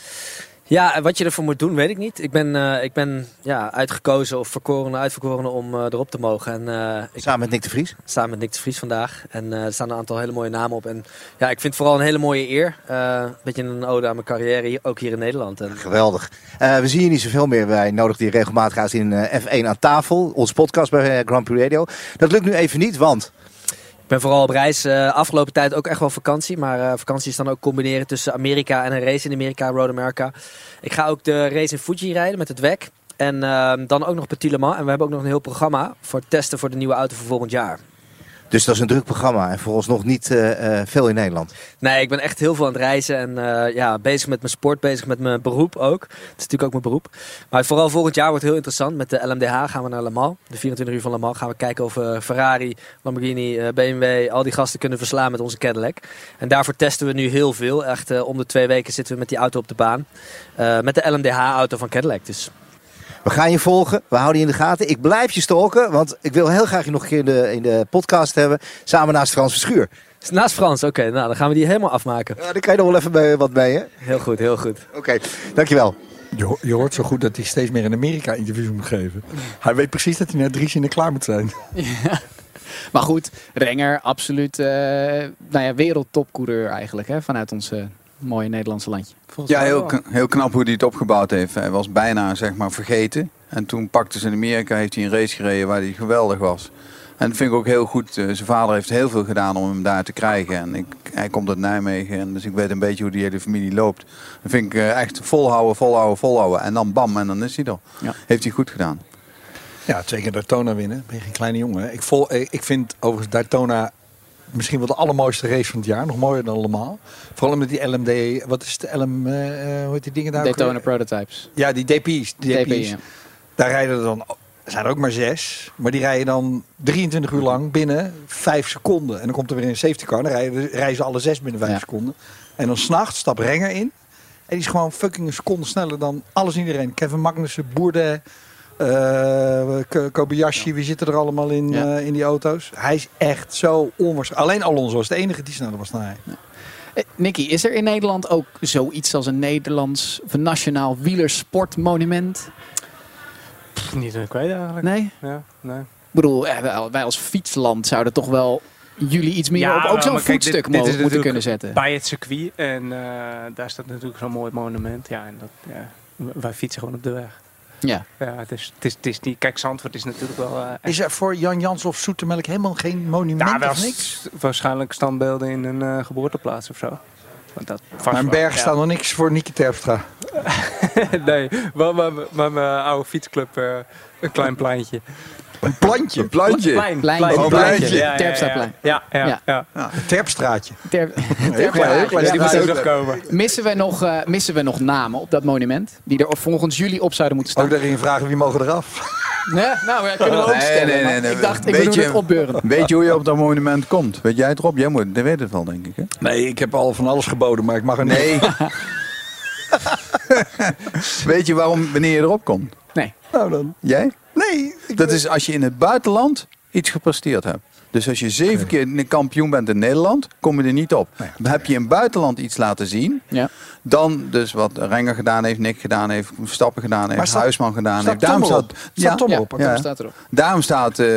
Ja, en wat je ervoor moet doen, weet ik niet. Ik ben, uh, ik ben ja, uitgekozen of verkoren, uitverkoren om uh, erop te mogen. En, uh, ik, samen met Nyck de Vries? Samen met Nyck de Vries vandaag. En uh, er staan een aantal hele mooie namen op. En ja, ik vind het vooral een hele mooie eer. Uh, een beetje een ode aan mijn carrière, hier, ook hier in Nederland. En... Geweldig. Uh, we zien je niet zoveel meer. Wij nodigen je regelmatig uit in uh, F één aan tafel. Ons podcast bij uh, Grand Prix Radio. Dat lukt nu even niet, want... Ik ben vooral op reis. Uh, afgelopen tijd ook echt wel vakantie. Maar uh, vakantie is dan ook combineren tussen Amerika en een race in Amerika, Road America. Ik ga ook de race in Fuji rijden met het W E C. En uh, dan ook nog Petit Le Mans. En we hebben ook nog een heel programma voor testen voor de nieuwe auto voor volgend jaar. Dus dat is een druk programma en vooralsnog niet uh, veel in Nederland. Nee, ik ben echt heel veel aan het reizen en uh, ja, bezig met mijn sport, bezig met mijn beroep ook. Het is natuurlijk ook mijn beroep. Maar vooral volgend jaar wordt heel interessant. Met de L M D H gaan we naar Le Mans, de vierentwintig uur van Le Mans. Gaan we kijken of we Ferrari, Lamborghini, uh, B M W, al die gasten kunnen verslaan met onze Cadillac. En daarvoor testen we nu heel veel. Echt uh, om de twee weken zitten we met die auto op de baan. Uh, met de L M D H auto van Cadillac dus. We gaan je volgen, we houden je in de gaten. Ik blijf je stalken, want ik wil heel graag je nog een keer in de, in de podcast hebben. Samen naast Frans Verschuur. Naast Frans, oké. Okay, nou, dan gaan we die helemaal afmaken. Ja, dan kan je nog wel even bij, wat bij, hè? Heel goed, heel goed. Oké, okay, dankjewel. Je, je hoort zo goed dat hij steeds meer in Amerika interviews moet geven. Hij weet precies dat hij na drie zinnen klaar moet zijn. Ja. Maar goed, Renger, absoluut uh, nou ja, wereldtopcoureur eigenlijk, hè, vanuit onze... Uh... mooie Nederlandse landje. Volgens ja, heel, heel knap hoe hij het opgebouwd heeft. Hij was bijna, zeg maar, vergeten. En toen pakte ze in Amerika, heeft hij een race gereden waar hij geweldig was. En dat vind ik ook heel goed. Zijn vader heeft heel veel gedaan om hem daar te krijgen. En ik, hij komt uit Nijmegen, en dus ik weet een beetje hoe die hele familie loopt. Dat vind ik echt volhouden, volhouden, volhouden. En dan bam, en dan is hij er. Ja. Heeft hij goed gedaan. Ja, zeker Daytona winnen. Ben je geen kleine jongen. Ik, vol, ik vind overigens Daytona misschien wel de allermooiste race van het jaar. Nog mooier dan allemaal. Vooral met die L M D. Wat is de L M... Uh, hoe heet die dingen daar? Daytona Prototypes. Ja, die D P's. Die D P's. D P, ja. Daar rijden er dan... Er zijn er ook maar zes, maar die rijden dan drieëntwintig uur lang binnen vijf seconden. En dan komt er weer een safety car, dan rijden, rijden ze alle zes binnen vijf ja. seconden. En dan 's nachts stapt Renger in. En die is gewoon fucking een seconde sneller dan alles en iedereen. Kevin Magnussen, Bourdais, uh, Kobayashi, ja. wie zitten er allemaal in, ja. uh, in die auto's? Hij is echt zo onwaarschijnlijk. Alleen Alonso is de enige die sneller was dan hij. Ja. Eh, Nicky, is er in Nederland ook zoiets als een Nederlands of een nationaal wielersportmonument? Pff, niet in de kwijt eigenlijk. Nee? Ja, nee. Ik bedoel, wij als fietsland zouden toch wel jullie iets meer ja, op ook zo'n voetstuk dit, dit moeten kunnen zetten. Bij het circuit en uh, daar staat natuurlijk zo'n mooi monument. Ja, en dat, ja, wij fietsen gewoon op de weg. Ja. Ja, het is, het is, het is niet, kijk, Zandvoort is natuurlijk wel... Uh, is er voor Jan Jans of Zoetemelk helemaal geen monument nou, of niks? Waarschijnlijk standbeelden in een uh, geboorteplaats of zo. Want dat maar een berg ja. staat nog niks voor Niki Terpstra. Nee, wel mijn oude fietsclub uh, een klein pleintje. Een plantje? Een plantje. Plein, plein, plein, oh, pleintje. Ja, Terpstraplein. Ja, ja, ja. ja. ja. Terpstraatje. Terp... Terpstraatje. Ja, die moet ook nog komen. Missen we, nog, uh, missen we nog namen op dat monument? Die er volgens jullie op zouden moeten staan? Ook daarin vragen wie mogen eraf? Nee, nou, ja, kunnen we ook stellen. Nee, nee, nee, nee. Ik dacht, ik weet bedoel je, het opbeuren. Weet je hoe je op dat monument komt? Weet jij het, Rob? Jij moet, dat weet het wel, denk ik. Hè? Nee, ik heb al van alles geboden, maar ik mag er niet. Nee. Weet je waarom wanneer je erop komt? Nee. Nou dan. Jij? Nee. Dat is als je in het buitenland iets gepresteerd hebt. Dus als je zeven keer een kampioen bent in Nederland, kom je er niet op. Nee. Heb je in het buitenland iets laten zien, ja. dan dus wat Renger gedaan heeft, Nyck gedaan heeft, Verstappen gedaan heeft, staat, Huisman gedaan staat heeft. Daarom Tom staat, staat ja, Tom op. Ja, ja. Tom staat erop. Daarom staat uh,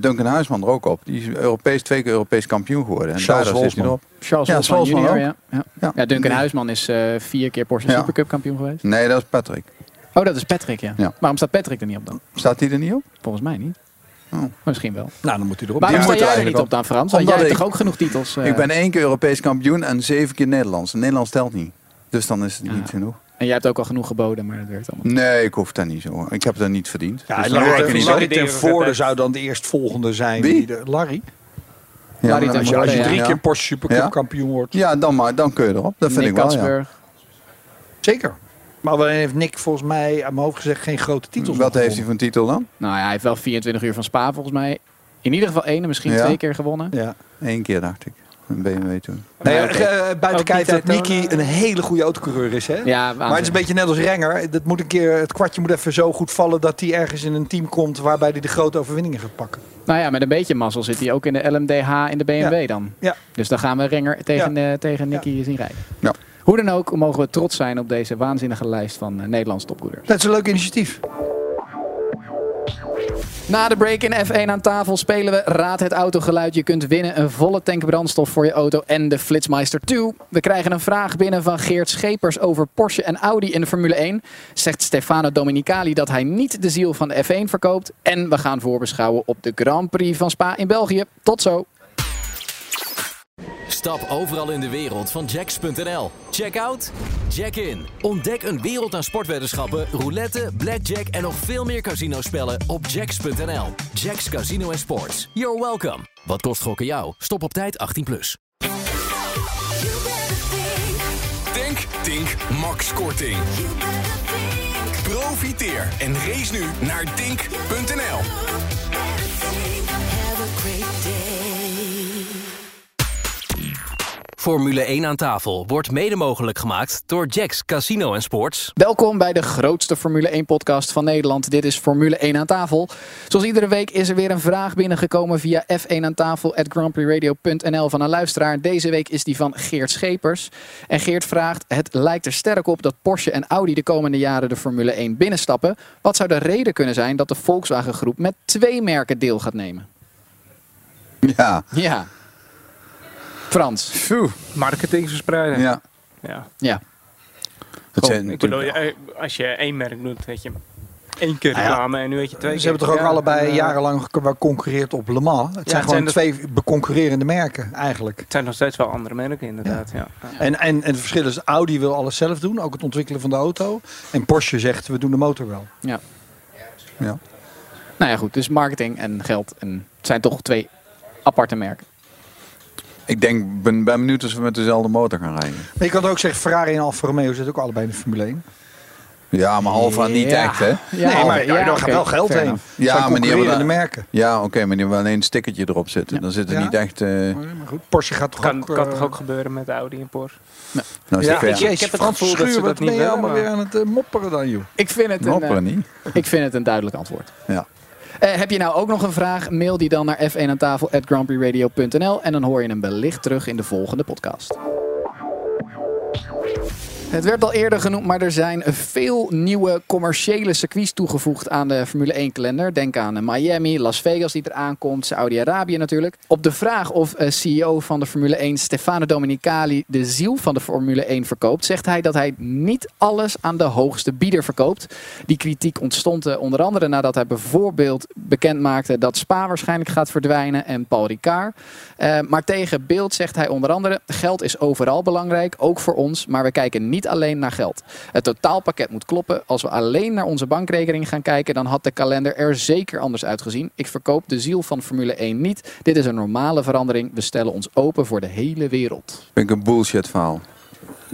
Duncan Huisman er ook op. Die is Europees, twee keer Europees kampioen geworden. En daar zit hij erop. Charles ja, Holzman junior, ja. Ja. Ja. ja. Duncan ja. Huisman is uh, vier keer Porsche ja. Supercup kampioen geweest. Nee, dat is Patrick. Oh, dat is Patrick, ja. ja. Waarom staat Patrick er niet op dan? Staat hij er niet op? Volgens mij niet. Oh. Misschien wel. Nou, dan moet hij erop. Waarom sta jij er niet op dan, Frans? Want jij hebt toch ook genoeg titels? Uh... Ik ben één keer Europees kampioen en zeven keer Nederlands. Nederlands telt niet. Dus dan is het ah. niet genoeg. En jij hebt ook al genoeg geboden, maar dat werkt allemaal. Nee, ik hoef dat niet zo. Ik heb dat niet verdiend. Ja, dus Larry, Larry, Larry ten Voorde zou dan de eerstvolgende zijn. Wie? Die de, Larry. Ja, Larry ten als, je, als je drie ja. keer Porsche Supercup ja. kampioen wordt. Ja, dan, maar, dan kun je erop. Dat vind Nick ik wel, Katsburg. Ja. Zeker. Maar alleen heeft Nick volgens mij, aan mijn hoofd gezegd, geen grote titels. Wat heeft hij voor een titel dan? Nou ja, hij heeft wel vierentwintig uur van Spa volgens mij. In ieder geval één, misschien ja. twee keer gewonnen. Ja, Eén keer dacht ik. Een B M W toen. Nee, ja, okay. Buiten kijf dat Nicky een hele goede autocoureur is. Hè? Ja, maar het is een beetje net als Renger. Dat moet een keer, het kwartje moet even zo goed vallen dat hij ergens in een team komt waarbij hij de grote overwinningen gaat pakken. Nou ja, met een beetje mazzel zit hij ook in de L M D H in de B M W ja. dan. Ja. Dus dan gaan we Renger tegen, ja. uh, tegen Nicky ja. zien rijden. Ja. Hoe dan ook, mogen we trots zijn op deze waanzinnige lijst van uh, Nederlandse topcoureurs. Dat is een leuk initiatief. Na de break in F één aan tafel spelen we Raad het autogeluid. Je kunt winnen een volle tank brandstof voor je auto en de Flitsmeister twee. We krijgen een vraag binnen van Geert Schepers over Porsche en Audi in de Formule één. Zegt Stefano Domenicali dat hij niet de ziel van de F één verkoopt. En we gaan voorbeschouwen op de Grand Prix van Spa in België. Tot zo! Stap overal in de wereld van jacks punt n l. Check out, check in. Ontdek een wereld aan sportweddenschappen, roulette, blackjack en nog veel meer casinospellen op jacks punt n l. Jack's Casino Sports. You're welcome. Wat kost gokken jou? Stop op tijd achttien plus. Tank, Tink, Max Korting. Profiteer en race nu naar tink punt n l. Formule één aan tafel wordt mede mogelijk gemaakt door Jack's Casino en Sports. Welkom bij de grootste Formule één podcast van Nederland. Dit is Formule één aan tafel. Zoals iedere week is er weer een vraag binnengekomen via F één aan tafel at grandprixradio.nl van een luisteraar. Deze week is die van Geert Schepers. En Geert vraagt, het lijkt er sterk op dat Porsche en Audi de komende jaren de Formule één binnenstappen. Wat zou de reden kunnen zijn dat de Volkswagen groep met twee merken deel gaat nemen? Ja. Ja. Frans. Phew. Marketing verspreiden. Ja. Ja. ja. Dat Goh, zijn, ik bedoel, als je één merk doet, weet je. één keer reclame ah ja. en nu weet je twee keer. Ze hebben toch ook ja, allebei en, uh, jarenlang geconcurreerd op Le Mans. Het ja, zijn het gewoon zijn twee de... concurrerende merken eigenlijk. Het zijn nog steeds wel andere merken inderdaad. Ja. Ja. En, en, en het verschil is, Audi wil alles zelf doen, ook het ontwikkelen van de auto. En Porsche zegt, we doen de motor wel. Ja. Ja. Nou ja goed, dus marketing en geld. En het zijn toch twee aparte merken. Ik denk, ben, ben benieuwd of we met dezelfde motor gaan rijden. Maar je kan ook zeggen, Ferrari en Alfa Romeo zitten ook allebei in de Formule één. Ja, maar Alfa ja. niet echt, hè? Ja. Nee, maar daar ja, ja, okay. gaat wel geld heen. Ja, maar die hebben de merken. Ja, oké, okay, maar die hebben alleen een stickertje erop zitten. Ja. Dan zit er ja. niet echt... Uh... Maar goed, Porsche gaat toch kan, ook... kan toch ook gebeuren met Audi en Porsche? Nee. Nou, ja, ik, ik heb het gevoel dat ze dat niet willen. Allemaal weer aan het uh, mopperen dan, joh. Ik vind het mopperen een, uh, niet. Ik vind het een duidelijk antwoord. Ja. Uh, heb je nou ook nog een vraag? Mail die dan naar f een aan tafel at grandprixradio punt n l en dan hoor je hem wellicht terug in de volgende podcast. Het werd al eerder genoemd, maar er zijn veel nieuwe commerciële circuits toegevoegd aan de Formule één kalender. Denk aan Miami, Las Vegas die eraan komt, Saudi-Arabië natuurlijk. Op de vraag of C E O van de Formule één, Stefano Domenicali, de ziel van de Formule één verkoopt, zegt hij dat hij niet alles aan de hoogste bieder verkoopt. Die kritiek ontstond onder andere nadat hij bijvoorbeeld bekend maakte dat Spa waarschijnlijk gaat verdwijnen en Paul Ricard. Uh, maar tegen Beeld zegt hij onder andere, geld is overal belangrijk, ook voor ons, maar we kijken niet alleen naar geld. Het totaalpakket moet kloppen. Als we alleen naar onze bankrekening gaan kijken, dan had de kalender er zeker anders uitgezien. Ik verkoop de ziel van Formule één niet. Dit is een normale verandering. We stellen ons open voor de hele wereld. Vind ik een bullshit verhaal.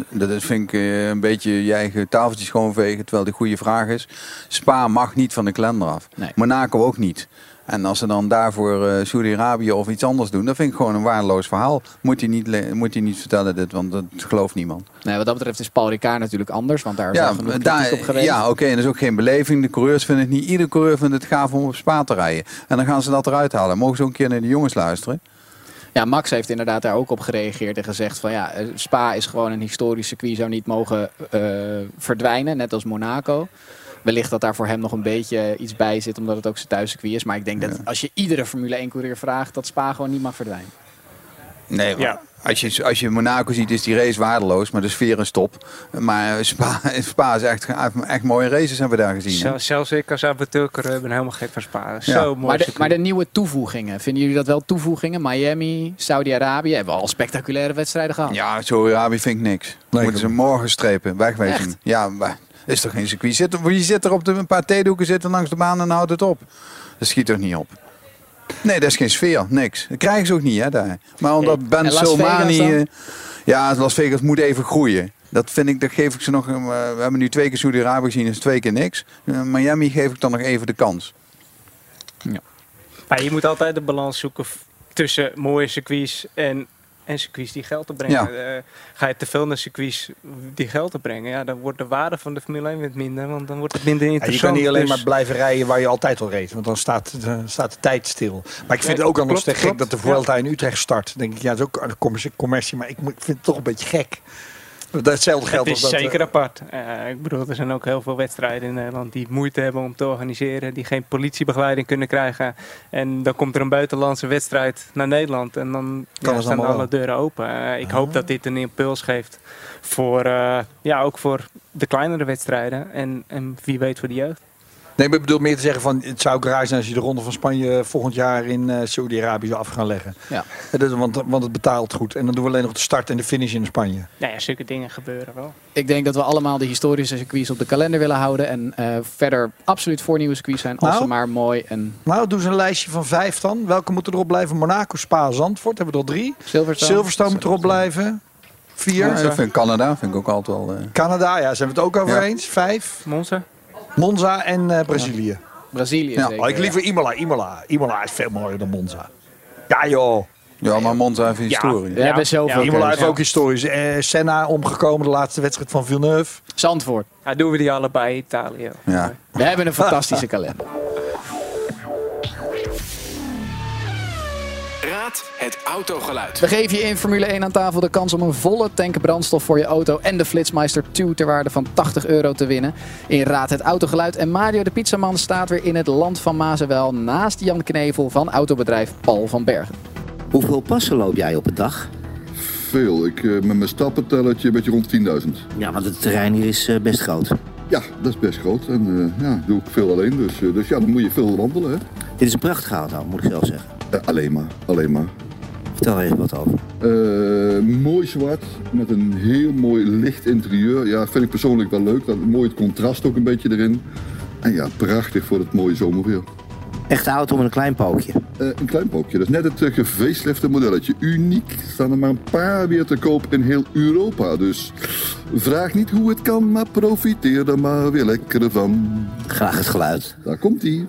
Dat vind ik een beetje je eigen tafeltje schoonvegen, terwijl de goede vraag is. Spa mag niet van de kalender af. Nee. Monaco ook niet. En als ze dan daarvoor uh, Saudi-Arabië of iets anders doen, dat vind ik gewoon een waardeloos verhaal. Moet je niet, le- moet je niet vertellen dit, want dat gelooft niemand. Nee, wat dat betreft is Paul Ricard natuurlijk anders, want daar is ja, al genoeg kritiek op geweest. Ja, oké, okay, en dat is ook geen beleving. De coureurs vinden het niet. Ieder coureur vindt het gaaf om op Spa te rijden. En dan gaan ze dat eruit halen. Mogen ze ook een keer naar de jongens luisteren? Ja, Max heeft inderdaad daar ook op gereageerd en gezegd van ja, Spa is gewoon een historisch circuit, zou niet mogen uh, verdwijnen, net als Monaco. Wellicht dat daar voor hem nog een beetje iets bij zit, omdat het ook zijn thuiscircuit is. Maar ik denk ja. dat als je iedere Formule één-coureur vraagt, dat Spa gewoon niet mag verdwijnen. Nee, ja. als, je, als je Monaco ziet, is die race waardeloos. Maar de sfeer is top. Maar Spa, Spa is echt, echt mooie races hebben we daar gezien. Zel, zelfs ik als amateur ben helemaal gek van Spa. Ja. Zo mooi. Maar de, maar de nieuwe toevoegingen, vinden jullie dat wel toevoegingen? Miami, Saudi-Arabië, hebben we al spectaculaire wedstrijden gehad. Ja, Saudi-Arabië vind ik niks. Dan moeten ze morgen strepen, wegwezen. Echt? Ja, maar... Is toch geen circuit? Zit, je zit er op de, een paar theedoeken zitten langs de baan en houdt het op. Dat schiet toch niet op? Nee, dat is geen sfeer. Niks. Dat krijgen ze ook niet, hè, daar. Maar omdat Ben Solmani... Uh, ja, Las Vegas moet even groeien. Dat vind ik, dat geef ik ze nog... Uh, we hebben nu twee keer Saudi-Arabië gezien, dat is twee keer niks. Uh, Miami geef ik dan nog even de kans. Ja. Maar je moet altijd de balans zoeken tussen mooie circuits en... En circuits die geld opbrengen. Ja. Uh, ga je te veel naar circuits die geld opbrengen, ja, dan wordt de waarde van de Formule één minder, want dan wordt het minder interessant. Ja, je kan niet alleen dus... maar blijven rijden waar je altijd al reed, want dan staat, uh, staat de tijd stil. Maar ik vind ja, het ook anders te gek dat de Vuelta ja. in Utrecht start. Dan denk ik, ja, dat is ook een commercie, commercie maar ik vind het toch een beetje gek. Datzelfde geldt als dat. Het is zeker uh, apart. Uh, ik bedoel, er zijn ook heel veel wedstrijden in Nederland die moeite hebben om te organiseren. Die geen politiebegeleiding kunnen krijgen. En dan komt er een buitenlandse wedstrijd naar Nederland. En dan ja, staan allemaal alle deuren open. Uh, ik ah. hoop dat dit een impuls geeft. Voor, uh, ja, ook voor de kleinere wedstrijden. En, en wie weet voor de jeugd. Nee, maar ik bedoel meer te zeggen van, het zou ook raar zijn als je de Ronde van Spanje volgend jaar in uh, Saudi-Arabië zou af gaan leggen. Ja. Dat, want, want het betaalt goed. En dan doen we alleen nog de start en de finish in Spanje. Nou ja, zulke dingen gebeuren wel. Ik denk dat we allemaal de historische circuits op de kalender willen houden. En uh, verder absoluut voor nieuwe circuits zijn. Als nou, ze maar mooi en... Nou, doe eens een lijstje van vijf dan. Welke moeten erop blijven? Monaco, Spa, Zandvoort. Hebben we er al drie. Silverstone, Silverstone moet erop blijven. Vier. Ja, ik vind Canada vind ik ook altijd wel... Uh... Canada, ja. Zijn we het ook over ja. eens? Vijf. Monza. Monza en uh, Brazilië. Ja. Brazilië ja. zeker. Oh, ik liever Imola. Imola. Imola is veel mooier dan Monza. Ja joh. Ja, maar Monza heeft historie. Ja, ja, best heel veel. Ja, Imola heeft ja. ook historisch. Uh, Senna omgekomen, de laatste wedstrijd van Villeneuve. Zandvoort. Ja, doen we die allebei, Italië. Ja. We hebben een fantastische kalender. Het autogeluid. We geven je in Formule één aan tafel de kans om een volle tank brandstof voor je auto en de Flitsmeister twee ter waarde van tachtig euro te winnen. In Raad het autogeluid. En Mario de Pizzaman staat weer in het land van Maas en Waal naast Jan Knevel van autobedrijf Paul van Bergen. Hoeveel passen loop jij op een dag? Veel. Ik, met mijn stappentellertje een beetje rond tienduizend. Ja, want het terrein hier is best groot. Ja, dat is best groot en uh, ja, doe ik veel alleen, dus, uh, dus ja, dan moet je veel wandelen, hè. Dit is een prachtgaal nou, moet ik zelf zeggen. Uh, alleen maar, alleen maar. Vertel even wat over. Uh, mooi zwart, met een heel mooi licht interieur. Ja, vind ik persoonlijk wel leuk. Dat, mooi het contrast ook een beetje erin. En ja, prachtig voor het mooie zomerweer. Echte auto met een klein pookje. Uh, een klein pookje, dat is net het uh, gefacelifte modelletje. Uniek, er staan er maar een paar weer te koop in heel Europa. Dus vraag niet hoe het kan, maar profiteer er maar weer lekker van. Graag het geluid. Daar komt-ie.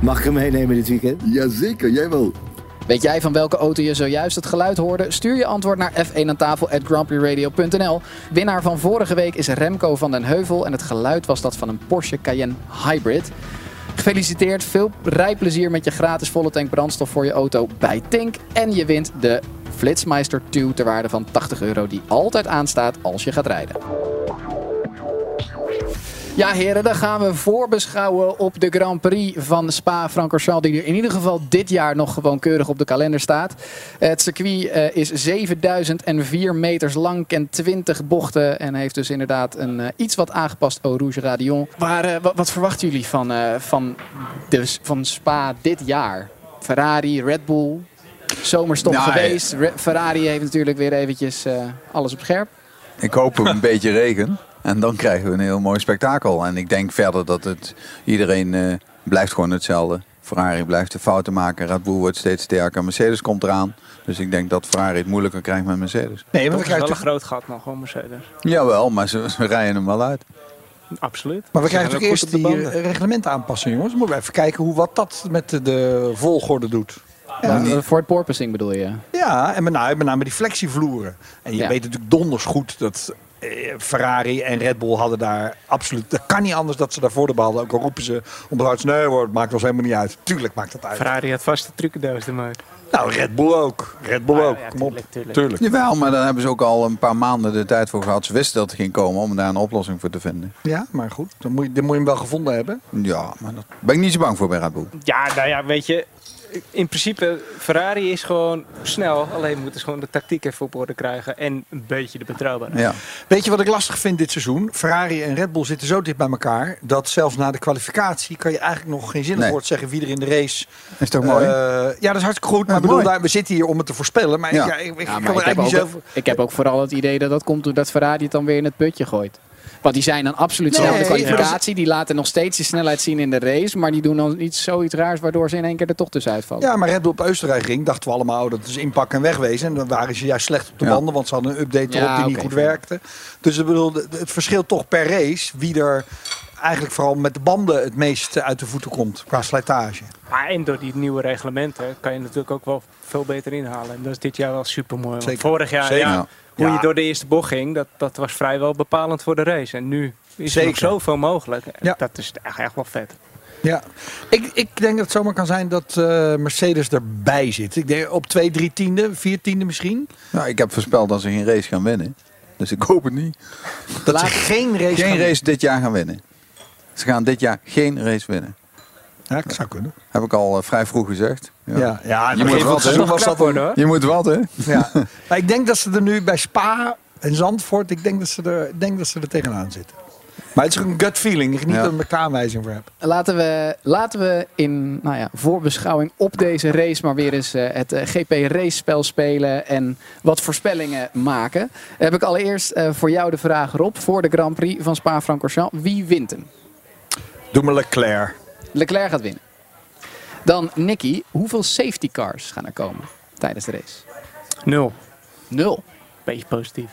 Mag ik hem meenemen dit weekend? Jazeker, jij wel. Weet jij van welke auto je zojuist het geluid hoorde? Stuur je antwoord naar f één aan tafel at grandprixradio punt n l. Winnaar van vorige week is Remco van den Heuvel en het geluid was dat van een Porsche Cayenne Hybrid. Gefeliciteerd, veel rijplezier met je gratis volle tank brandstof voor je auto bij Tink. En je wint de Flitsmeister twee ter waarde van tachtig euro die altijd aanstaat als je gaat rijden. Ja heren, dan gaan we voorbeschouwen op de Grand Prix van Spa-Francorchamps, die er in ieder geval dit jaar nog gewoon keurig op de kalender staat. Het circuit is zevenduizend vier meters lang, kent twintig bochten en heeft dus inderdaad een uh, iets wat aangepast Eau Rouge Raidillon. Maar uh, wat, wat verwachten jullie van, uh, van, de, van Spa dit jaar? Ferrari, Red Bull, zomerstop nou, geweest. Re- Ferrari heeft natuurlijk weer eventjes uh, alles op scherp. Ik hoop een beetje regen. En dan krijgen we een heel mooi spektakel. En ik denk verder dat het iedereen uh, blijft gewoon hetzelfde. Ferrari blijft de fouten maken. Red Bull wordt steeds sterker. Mercedes komt eraan. Dus ik denk dat Ferrari het moeilijker krijgt met Mercedes. Nee, maar we krijgen wel een groot gat nog, hoor, Mercedes. Jawel, maar ze, ze rijden hem wel uit. Absoluut. Maar we krijgen toch eerst die reglementen aanpassen, jongens. Moeten we even kijken hoe, wat dat met de volgorde doet. Ja, voor het porpoising bedoel je? Ja, en met name, met name die flexivloeren. En je ja. weet natuurlijk donders goed dat... Ferrari en Red Bull hadden daar absoluut... Dat kan niet anders dat ze daar voordeel hadden. Ook al roepen ze onderhouds, nee hoor, het maakt ons helemaal niet uit. Tuurlijk maakt dat uit. Ferrari had vast de trucendoos te maken. Nou, Red Bull ook. Red Bull ah, ook. Ja, kom tuurlijk, op. Tuurlijk. tuurlijk. Jawel, maar daar hebben ze ook al een paar maanden de tijd voor gehad. Ze wisten dat het ging komen om daar een oplossing voor te vinden. Ja, maar goed. Dan moet je, dan moet je hem wel gevonden hebben. Ja, maar daar ben ik niet zo bang voor bij Red Bull. Ja, nou ja, weet je... In principe, Ferrari is gewoon snel. Alleen moeten ze gewoon de tactiek even op orde krijgen. En een beetje de betrouwbaarheid. Ja. Weet je wat ik lastig vind dit seizoen? Ferrari en Red Bull zitten zo dicht bij elkaar. Dat zelfs na de kwalificatie kan je eigenlijk nog geen zinnig nee. woord zeggen wie er in de race... Dat is toch uh, mooi? Ja, dat is hartstikke goed. Maar bedoel, daar, we zitten hier om het te voorspellen. Maar ja. Ja, ik, ik, ja, maar kan ik, heb niet zelf... ook, ik heb ook vooral het idee dat dat komt doordat Ferrari het dan weer in het putje gooit. Want die zijn dan absoluut snel nee, de kwalificatie. Die laten nog steeds de snelheid zien in de race. Maar die doen dan niet zoiets raars waardoor ze in één keer er toch tussen uitvallen. Ja, maar Red Bull op Oostenrijk ging. Dachten we allemaal, oh, dat is inpakken en wegwezen. En dan waren ze juist slecht op de ja. banden. Want ze hadden een update erop ja, die okay. niet goed werkte. Dus ik bedoel, het verschilt toch per race wie er... eigenlijk vooral met de banden het meest uit de voeten komt qua slijtage. Maar en door die nieuwe reglementen kan je natuurlijk ook wel veel beter inhalen. En dat is dit jaar wel supermooi. Want vorig jaar, ja, hoe ja. je door de eerste bocht ging, dat, dat was vrijwel bepalend voor de race. En nu is er ook zoveel mogelijk. Ja. Dat is echt, echt wel vet. Ja, ik, ik denk dat het zomaar kan zijn dat uh, Mercedes erbij zit. Ik denk op twee, drie tiende, vier tiende misschien. Nou, ik heb voorspeld dat ze geen race gaan winnen. Dus ik hoop het niet. Dat Laat ze geen race, geen race dit jaar gaan winnen. Ze gaan dit jaar geen race winnen. Ja, dat zou kunnen. Heb ik al uh, vrij vroeg gezegd. Ja, ja, ja je, moet wat, he? Was dat worden, hoor. Je moet wat, hè? Ja. Maar ik denk dat ze er nu bij Spa en Zandvoort, ik denk dat ze er, denk dat ze er tegenaan zitten. Maar het is een gut feeling. Ik niet ja. dat ik een aanwijzing voor heb. Laten we, laten we in nou ja, voorbeschouwing op deze race maar weer eens uh, het uh, G P race spel spelen. En wat voorspellingen maken. Dan heb ik allereerst uh, voor jou de vraag, Rob. Voor de Grand Prix van Spa-Francorchamps. Wie wint hem? Doe maar Leclerc. Leclerc gaat winnen. Dan Nicky, hoeveel safety cars gaan er komen tijdens de race? Nul. Nul. Beetje positief.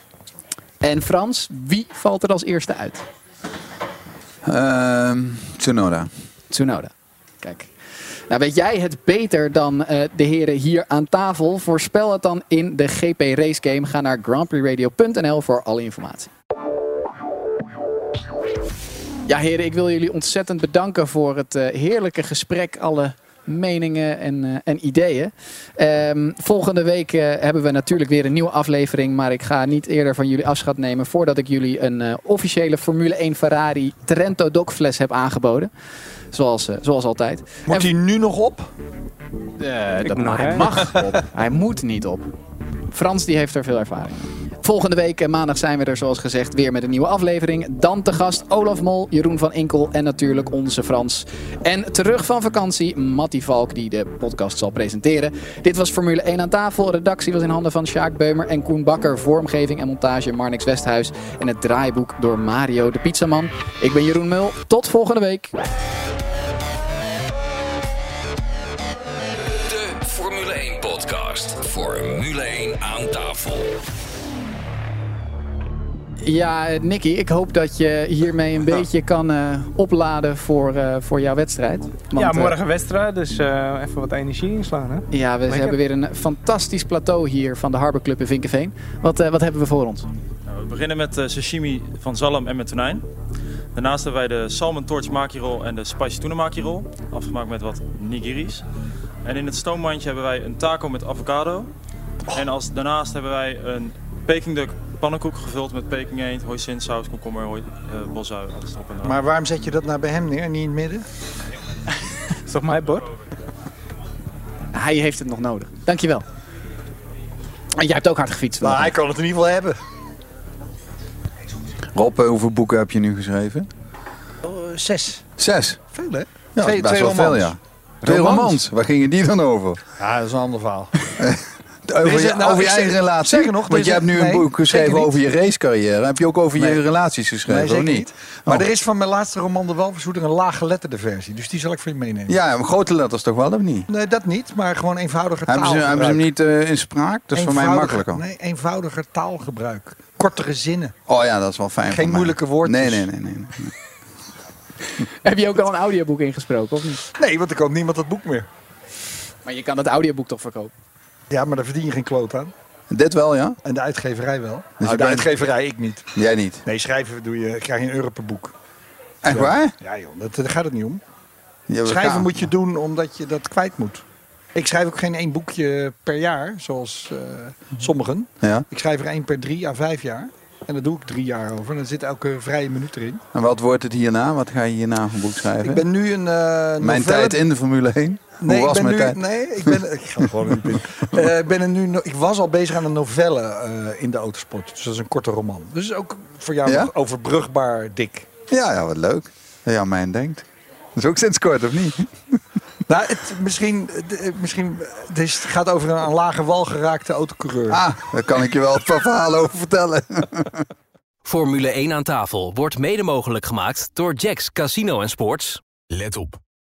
En Frans, wie valt er als eerste uit? Uh, Tsunoda. Tsunoda. Kijk. Nou, weet jij het beter dan uh, de heren hier aan tafel? Voorspel het dan in de G P Race Game. Ga naar grandprixradio punt n l voor alle informatie. Ja heren, ik wil jullie ontzettend bedanken voor het uh, heerlijke gesprek. Alle meningen en, uh, en ideeën. Um, volgende week uh, hebben we natuurlijk weer een nieuwe aflevering. Maar ik ga niet eerder van jullie afscheid nemen voordat ik jullie een uh, officiële Formule één Ferrari Trento Doc fles heb aangeboden. Zoals, uh, zoals altijd. Moet hij nu nog op? Uh, dat mag, hij mag op. Hij moet niet op. Frans die heeft er veel ervaring. Volgende week, maandag, zijn we er zoals gezegd weer met een nieuwe aflevering. Dan te gast Olaf Mol, Jeroen van Inkel en natuurlijk onze Frans. En terug van vakantie, Mattie Valk die de podcast zal presenteren. Dit was Formule één aan tafel. Redactie was in handen van Sjaak Beumer en Koen Bakker. Vormgeving en montage Marnix Westhuis. En het draaiboek door Mario de Pizzaman. Ik ben Jeroen Mul. Tot volgende week. De Formule één podcast. Formule één aan tafel. Ja, Niki, ik hoop dat je hiermee een ja. beetje kan uh, opladen voor, uh, voor jouw wedstrijd. Want, ja, morgen uh, wedstrijd, dus uh, even wat energie inslaan. Hè? Ja, we Lekker. hebben weer een fantastisch plateau hier van de Harbor Club in Vinkeveen. Wat, uh, wat hebben we voor ons? Nou, we beginnen met uh, sashimi van zalm en met tonijn. Daarnaast hebben wij de salmon torch makirol en de spicy tuna makirol, afgemaakt met wat nigiris. En in het stoommandje hebben wij een taco met avocado. Oh. En als, daarnaast hebben wij een Peking duck pannenkoek gevuld met Peking eend, hoisin saus, komkommer, hoi, uh, bolzui, alles erop en eraan. Maar waarom zet je dat nou bij hem neer en niet in het midden? Is dat mijn bord? Hij heeft het nog nodig. Dankjewel. En jij hebt ook hard gefietst. Nou, hij kan het in ieder geval hebben. Rob, hoeveel boeken heb je nu geschreven? Uh, zes. Zes? Veel hè? Ja, twee, best twee wel romans. Veel, ja. Twee romans? Waar gingen die dan over? Ja, dat is een ander verhaal. Over je, nou, over je eigen relatie? Zeker nog. Want je hebt nu een nee, boek geschreven over je racecarrière. Heb je ook over nee. je relaties geschreven? Nee, zeker niet. niet. Maar oh. er is van mijn laatste roman De Walverzoeter een laaggeletterde versie. Dus die zal ik voor je meenemen. Ja, grote letters toch wel, of niet? Nee, dat niet. Maar gewoon eenvoudiger taalgebruik. Hebben ze, hebben ze hem niet uh, in spraak? Dat is voor mij makkelijker. Nee, eenvoudiger taalgebruik. Kortere zinnen. Oh ja, dat is wel fijn. Geen moeilijke woordjes. Nee, nee, nee. nee, nee. Heb je ook al een audioboek ingesproken, of niet? Nee, want er koopt niemand dat boek meer. Maar je kan dat audioboek toch verkopen? Ja, maar daar verdien je geen kloot aan. Dit wel, ja? En de uitgeverij wel. Dus nou, de uitgeverij, ik niet. Jij niet? Nee, schrijven doe je, krijg je een euro per boek. Echt ja. waar? Ja joh, dat, daar gaat het niet om. Ja, schrijven gaan. moet je doen omdat je dat kwijt moet. Ik schrijf ook geen één boekje per jaar, zoals uh, sommigen. Ja. Ik schrijf er één per drie à vijf jaar. En daar doe ik drie jaar over. En dan zit elke vrije minuut erin. En wat wordt het hierna? Wat ga je hierna voor boek schrijven? Ik ben nu een... Uh, mijn tijd in de Formule één? Nee, Hoe was ik ben mijn nu, tijd? Nee, ik ben... ik ga gewoon niet in. Uh, ik, ben er nu, ik was al bezig aan een novelle uh, in de autosport. Dus dat is een korte roman. Dus ook voor jou ja? nog overbrugbaar dik. Ja, ja, wat leuk. Ja, mijn denkt. Dat is ook sinds kort, of niet? Nou, het, misschien, het, misschien het gaat over een aan lage wal geraakte autocoureur. Ah, daar kan ik je wel een paar verhalen over vertellen. Formule één aan tafel wordt mede mogelijk gemaakt door Jack's Casino Sports. Let op.